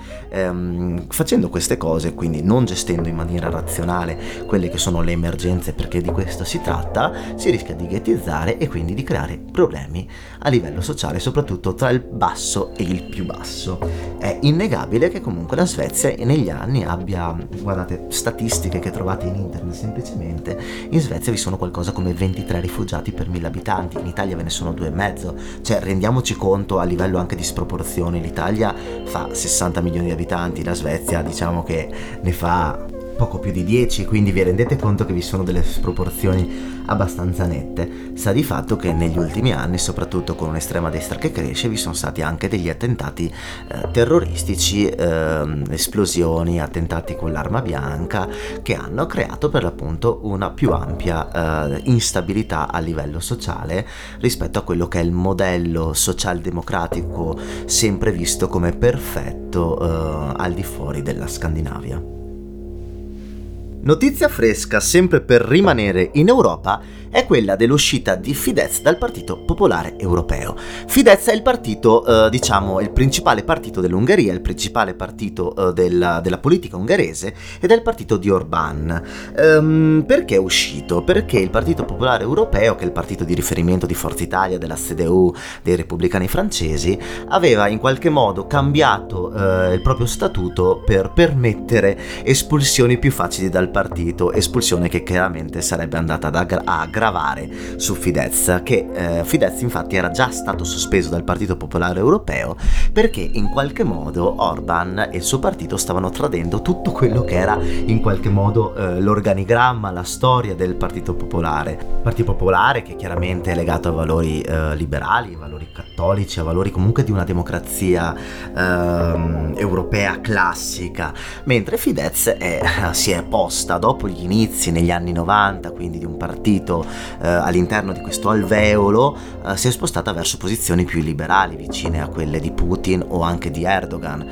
Facendo queste cose, quindi non gestendo in maniera razionale quelle che sono le emergenze, perché di questo si tratta, si rischia di ghettizzare e quindi di creare problemi a livello sociale, soprattutto tra il basso e il più basso. È innegabile che comunque la Svezia negli anni abbia, guardate, statistiche che trovate in internet semplicemente, in Svezia vi sono qualcosa come 23 rifugiati per 1000 abitanti, in Italia ve ne sono 2,5, cioè rendiamoci conto a livello anche di sproporzione. L'Italia fa 60 milioni di abitanti, la Svezia diciamo che ne fa poco più di 10, quindi vi rendete conto che vi sono delle sproporzioni abbastanza nette. Sta di fatto che negli ultimi anni, soprattutto con un'estrema destra che cresce, vi sono stati anche degli attentati terroristici, esplosioni, attentati con l'arma bianca, che hanno creato per l'appunto una più ampia instabilità a livello sociale rispetto a quello che è il modello socialdemocratico sempre visto come perfetto al di fuori della Scandinavia. Notizia fresca, sempre per rimanere in Europa, è quella dell'uscita di Fidesz dal Partito Popolare Europeo. Fidesz è il partito, diciamo, il principale partito dell'Ungheria, il principale partito della politica ungherese ed è il partito di Orbán. Perché è uscito? Perché il Partito Popolare Europeo, che è il partito di riferimento di Forza Italia, della CDU, dei repubblicani francesi, aveva in qualche modo cambiato il proprio statuto per permettere espulsioni più facili dal partito, espulsione che chiaramente sarebbe andata a aggravare su Fidesz, che Fidesz infatti era già stato sospeso dal Partito Popolare Europeo perché in qualche modo Orban e il suo partito stavano tradendo tutto quello che era in qualche modo l'organigramma, la storia del Partito Popolare, che chiaramente è legato a valori liberali, a valori cattolici, a valori comunque di una democrazia europea classica, mentre Fidesz si è posta dopo gli inizi negli anni 90, quindi di un partito all'interno di questo alveolo, si è spostata verso posizioni più liberali, vicine a quelle di Putin o anche di Erdogan,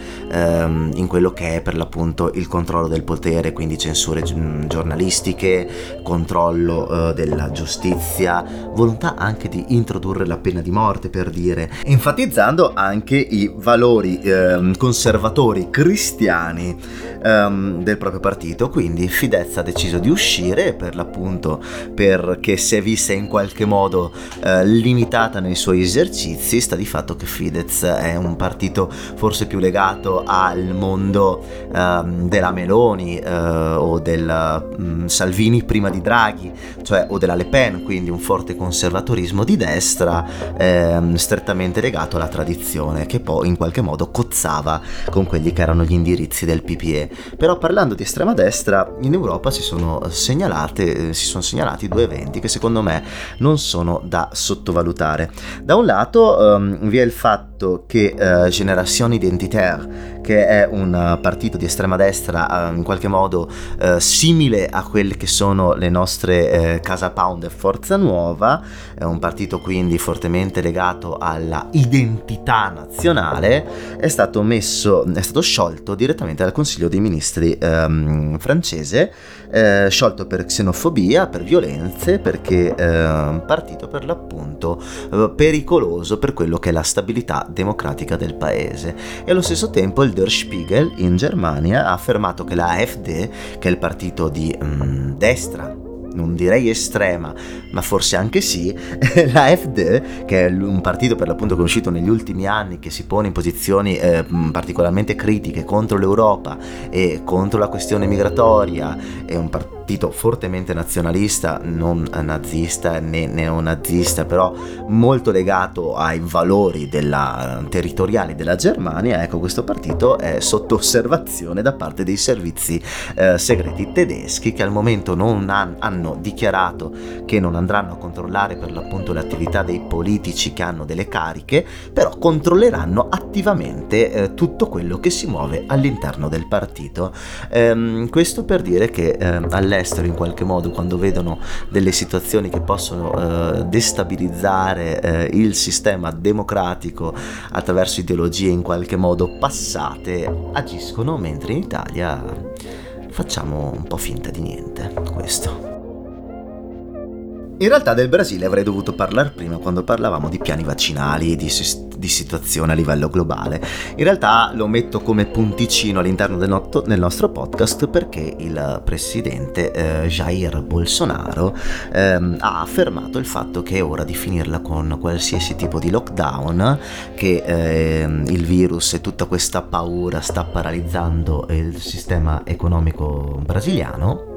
in quello che è per l'appunto il controllo del potere, quindi censure giornalistiche, controllo della giustizia, volontà anche di introdurre la pena di morte, per dire, enfatizzando anche i valori conservatori cristiani del proprio partito. Quindi Fidesz ha deciso di uscire per l'appunto perché si è vista in qualche modo limitata nei suoi esercizi. Sta di fatto che Fidesz è un partito forse più legato al mondo della Meloni o del Salvini prima di Draghi, cioè, o della Le Pen, quindi un forte conservatorismo di destra strettamente legato alla tradizione, che poi in qualche modo cozzava con quelli che erano gli indirizzi del PPE. Però parlando di estrema destra, in Europa si sono segnalati due eventi che secondo me non sono da sottovalutare. Da un lato vi è il fatto che Génération Identitaire, che è un partito di estrema destra in qualche modo simile a quelle che sono le nostre Casa Pound e Forza Nuova, è un partito quindi fortemente legato alla identità nazionale, è stato sciolto direttamente dal Consiglio dei Ministri francese, sciolto per xenofobia, per violenze, perché un partito per l'appunto pericoloso per quello che è la stabilità democratica del paese. E allo stesso tempo il Der Spiegel in Germania ha affermato che la AfD, che è il partito di destra, non direi estrema, ma forse anche sì, la AfD, che è un partito per l'appunto che è uscito negli ultimi anni, che si pone in posizioni particolarmente critiche contro l'Europa e contro la questione migratoria, è un partito fortemente nazionalista, non nazista né neonazista, però molto legato ai valori territoriali della Germania. Ecco, questo partito è sotto osservazione da parte dei servizi segreti tedeschi, che al momento non hanno dichiarato che non andranno a controllare per l'appunto le attività dei politici che hanno delle cariche, però controlleranno attivamente tutto quello che si muove all'interno del partito. Questo per dire che all'estero in qualche modo, quando vedono delle situazioni che possono destabilizzare il sistema democratico attraverso ideologie in qualche modo passate, agiscono, mentre in Italia facciamo un po' finta di niente. Questo. In realtà del Brasile avrei dovuto parlare prima, quando parlavamo di piani vaccinali, di situazione a livello globale. In realtà lo metto come punticino all'interno del nostro podcast, perché il presidente Jair Bolsonaro ha affermato il fatto che è ora di finirla con qualsiasi tipo di lockdown, che il virus e tutta questa paura sta paralizzando il sistema economico brasiliano.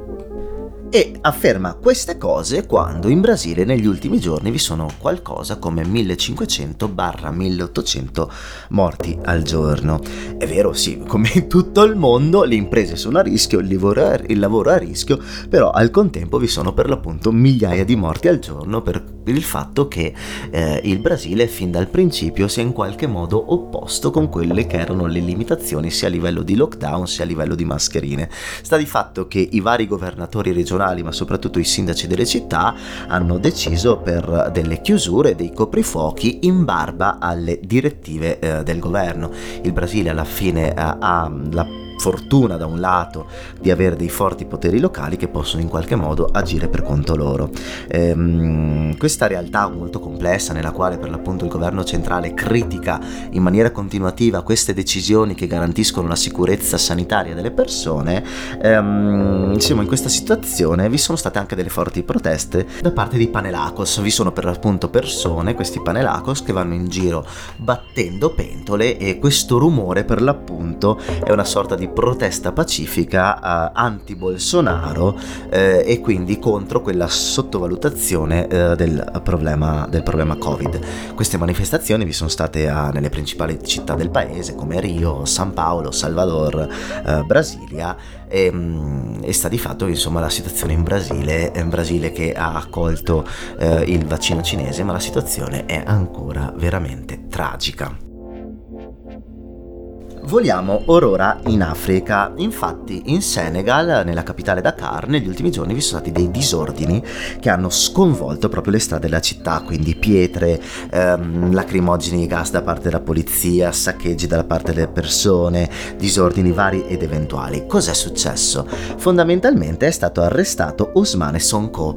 E afferma queste cose quando in Brasile negli ultimi giorni vi sono qualcosa come 1500-1800 morti al giorno. È vero, sì, come in tutto il mondo le imprese sono a rischio, il lavoro è a rischio, però al contempo vi sono per l'appunto migliaia di morti al giorno per il fatto che il Brasile fin dal principio si è in qualche modo opposto con quelle che erano le limitazioni sia a livello di lockdown sia a livello di mascherine. Sta di fatto che i vari governatori regionali, ma soprattutto i sindaci delle città, hanno deciso per delle chiusure, dei coprifuochi in barba alle direttive del governo. Il Brasile alla fine ha la fortuna da un lato di avere dei forti poteri locali che possono in qualche modo agire per conto loro. Questa realtà molto complessa, nella quale per l'appunto il governo centrale critica in maniera continuativa queste decisioni che garantiscono la sicurezza sanitaria delle persone, siamo in questa situazione. Vi sono state anche delle forti proteste da parte di panelacos. Vi sono per l'appunto persone, questi panelacos, che vanno in giro battendo pentole, e questo rumore per l'appunto è una sorta di di protesta pacifica anti-Bolsonaro e quindi contro quella sottovalutazione del problema Covid. Queste manifestazioni vi sono state nelle principali città del paese come Rio, San Paolo, Salvador, Brasilia e sta di fatto insomma la situazione in Brasile che ha accolto il vaccino cinese, ma la situazione è ancora veramente tragica. Voliamo ora in Africa. Infatti in Senegal, nella capitale Dakar, negli ultimi giorni vi sono stati dei disordini che hanno sconvolto proprio le strade della città, quindi pietre, lacrimogeni di gas da parte della polizia, saccheggi da parte delle persone, disordini vari ed eventuali. Cos'è successo? Fondamentalmente è stato arrestato Ousmane Sonko,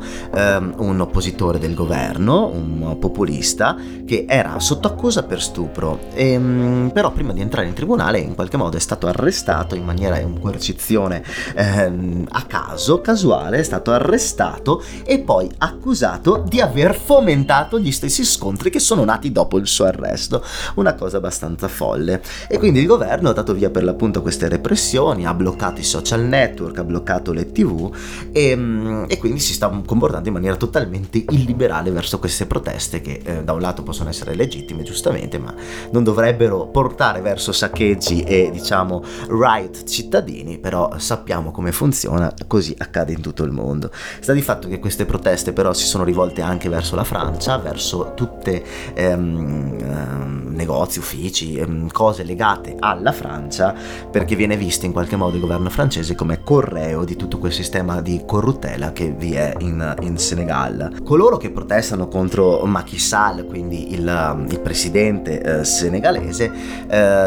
un oppositore del governo, un populista che era sotto accusa per stupro, però prima di entrare in tribunale in qualche modo è stato arrestato in maniera in coercizione a caso, casuale, è stato arrestato e poi accusato di aver fomentato gli stessi scontri che sono nati dopo il suo arresto, una cosa abbastanza folle. E quindi il governo ha dato via per l'appunto queste repressioni, ha bloccato i social network, ha bloccato le tv e quindi si sta comportando in maniera totalmente illiberale verso queste proteste che da un lato possono essere legittime giustamente, ma non dovrebbero portare verso saccheggi e diciamo riot cittadini, però sappiamo come funziona, così accade in tutto il mondo. Sta di fatto che queste proteste però si sono rivolte anche verso la Francia, verso tutte negozi, uffici, cose legate alla Francia, perché viene visto in qualche modo il governo francese come correo di tutto quel sistema di corruttela che vi è in Senegal. Coloro che protestano contro Macky Sall, quindi il presidente senegalese,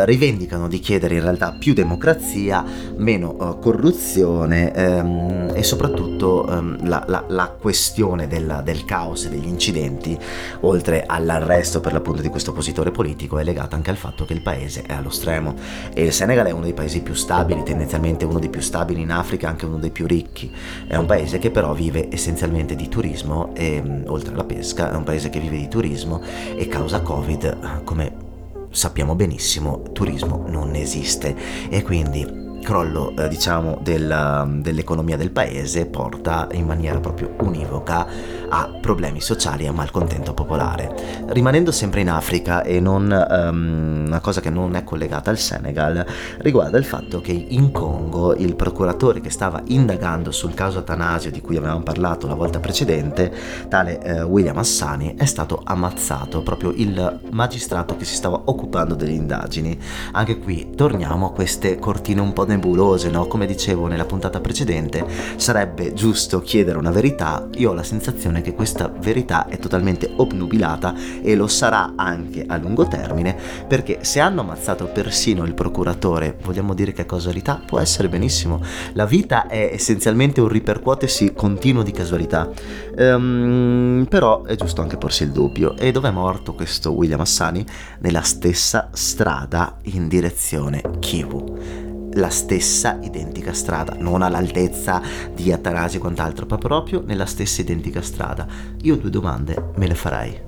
rivendicano di chiedere in realtà più democrazia, meno corruzione e soprattutto la questione del caos e degli incidenti, oltre all'arresto per l'appunto di questo oppositore politico, è legata anche al fatto che il paese è allo stremo e il Senegal è uno dei paesi più stabili, tendenzialmente uno dei più stabili in Africa, anche uno dei più ricchi. È un paese che però vive essenzialmente di turismo e oltre alla pesca è un paese che vive di turismo e causa Covid, come sappiamo benissimo, turismo non esiste e quindi crollo diciamo dell'economia del paese porta in maniera proprio univoca a problemi sociali e a malcontento popolare. Rimanendo sempre in Africa e una cosa che non è collegata al Senegal riguarda il fatto che in Congo il procuratore che stava indagando sul caso Atanasio di cui avevamo parlato la volta precedente, tale William Assani, è stato ammazzato, proprio il magistrato che si stava occupando delle indagini. Anche qui torniamo a queste cortine un po' nebulose, no? Come dicevo nella puntata precedente, sarebbe giusto chiedere una verità. Io ho la sensazione che questa verità è totalmente obnubilata e lo sarà anche a lungo termine, perché se hanno ammazzato persino il procuratore, vogliamo dire che casualità? Può essere benissimo. La vita è essenzialmente un ripercuotersi continuo di casualità, però è giusto anche porsi il dubbio. E dov'è morto questo William Assani? Nella stessa strada in direzione Kivu, la stessa identica strada, non all'altezza di Atanasio e quant'altro, ma proprio nella stessa identica strada. Io due domande me le farei.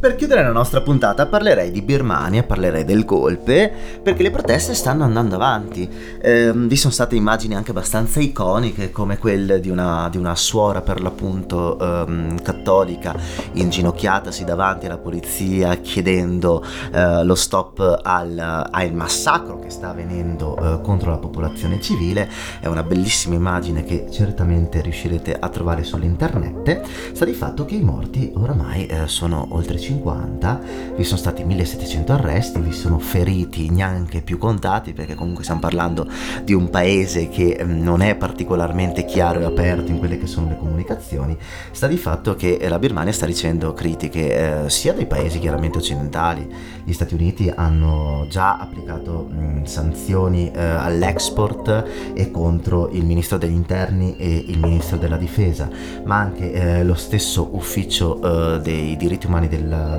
Per chiudere la nostra puntata parlerei di Birmania, parlerei del golpe, perché le proteste stanno andando avanti. Vi sono state immagini anche abbastanza iconiche come quelle di una suora per l'appunto cattolica inginocchiatasi davanti alla polizia chiedendo lo stop al massacro che sta avvenendo contro la popolazione civile. È una bellissima immagine che certamente riuscirete a trovare sull'internet. Sta di fatto che i morti oramai sono oltre 50, vi sono stati 1700 arresti, vi sono feriti neanche più contati, perché comunque stiamo parlando di un paese che non è particolarmente chiaro e aperto in quelle che sono le comunicazioni. Sta di fatto che la Birmania sta ricevendo critiche sia dai paesi chiaramente occidentali. Gli Stati Uniti hanno già applicato sanzioni all'export e contro il ministro degli interni e il ministro della difesa, ma anche lo stesso ufficio dei diritti umani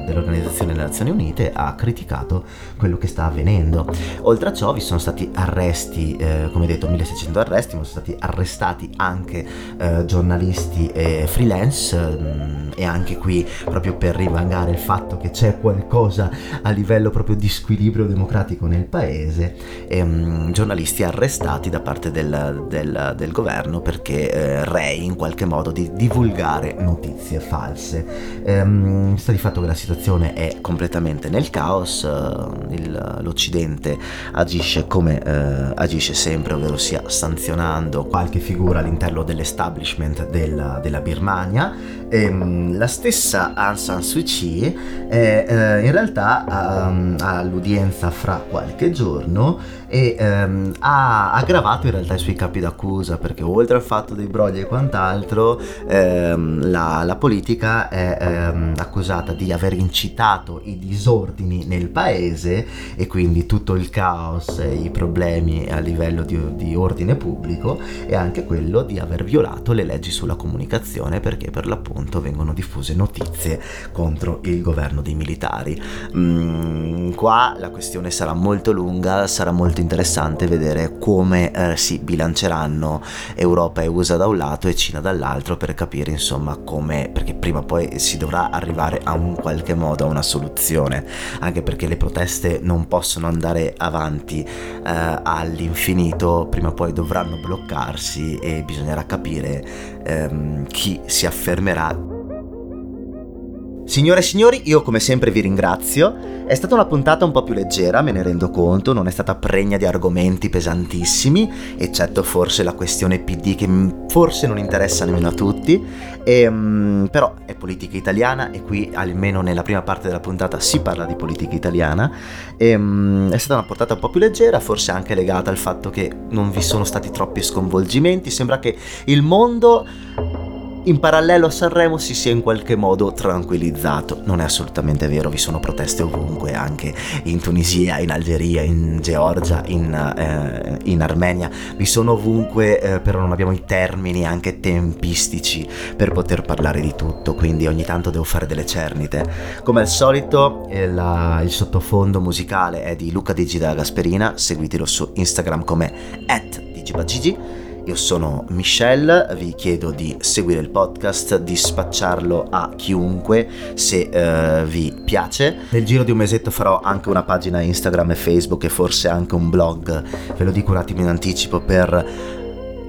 dell'Organizzazione delle Nazioni Unite ha criticato quello che sta avvenendo. Oltre a ciò vi sono stati arresti, come detto 1600 arresti, ma sono stati arrestati anche giornalisti e freelance, e anche qui proprio per rivangare il fatto che c'è qualcosa a livello proprio di squilibrio democratico nel paese, giornalisti arrestati da parte del governo perché rei in qualche modo di divulgare notizie false. Sta di fatto che la situazione è completamente nel caos, l'Occidente agisce come agisce sempre, ovvero sia sanzionando qualche figura all'interno dell'establishment della Birmania. La stessa Aung San Suu Kyi è in realtà all'udienza fra qualche giorno e ha aggravato in realtà i suoi capi d'accusa, perché oltre al fatto dei brogli e quant'altro la politica è accusata di aver incitato i disordini nel paese e quindi tutto il caos, i problemi a livello di ordine pubblico, e anche quello di aver violato le leggi sulla comunicazione, perché per l'appunto vengono diffuse notizie contro il governo dei militari. Qua la questione sarà molto lunga, sarà molto interessante vedere come si bilanceranno Europa e USA da un lato e Cina dall'altro, per capire insomma come, perché prima o poi si dovrà arrivare a un qualche modo a una soluzione, anche perché le proteste non possono andare avanti all'infinito, prima o poi dovranno bloccarsi e bisognerà capire chi si affermerà. Signore e signori, io come sempre vi ringrazio, è stata una puntata un po' più leggera, me ne rendo conto, non è stata pregna di argomenti pesantissimi, eccetto forse la questione PD che forse non interessa nemmeno a tutti, però è politica italiana e qui almeno nella prima parte della puntata si parla di politica italiana, è stata una puntata un po' più leggera, forse anche legata al fatto che non vi sono stati troppi sconvolgimenti, sembra che il mondo in parallelo a Sanremo si sia in qualche modo tranquillizzato. Non è assolutamente vero, vi sono proteste ovunque, anche in Tunisia, in Algeria, in Georgia, in Armenia, vi sono ovunque, però non abbiamo i termini anche tempistici per poter parlare di tutto, quindi ogni tanto devo fare delle cernite. Come al solito il sottofondo musicale è di Luca Digi della Gasperina, seguitelo su Instagram come @digibagigi. Io sono Michel, vi chiedo di seguire il podcast, di spacciarlo a chiunque se vi piace. Nel giro di un mesetto farò anche una pagina Instagram e Facebook e forse anche un blog, ve lo dico un attimo in anticipo, per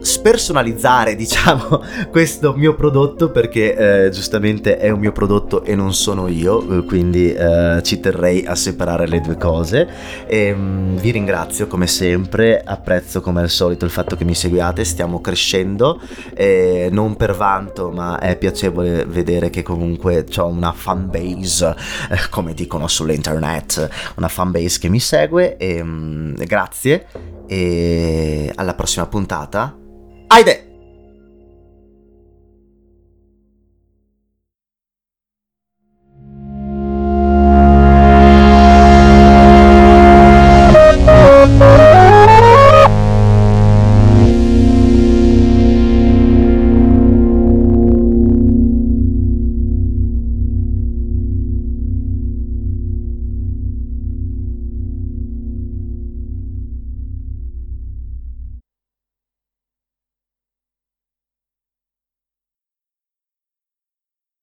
spersonalizzare diciamo questo mio prodotto, perché giustamente è un mio prodotto e non sono io, quindi ci terrei a separare le due cose. Vi ringrazio come sempre, apprezzo come al solito il fatto che mi seguiate, stiamo crescendo, non per vanto ma è piacevole vedere che comunque ho una fan base, come dicono sull'internet, una fan base che mi segue, grazie e alla prossima puntata. Aide!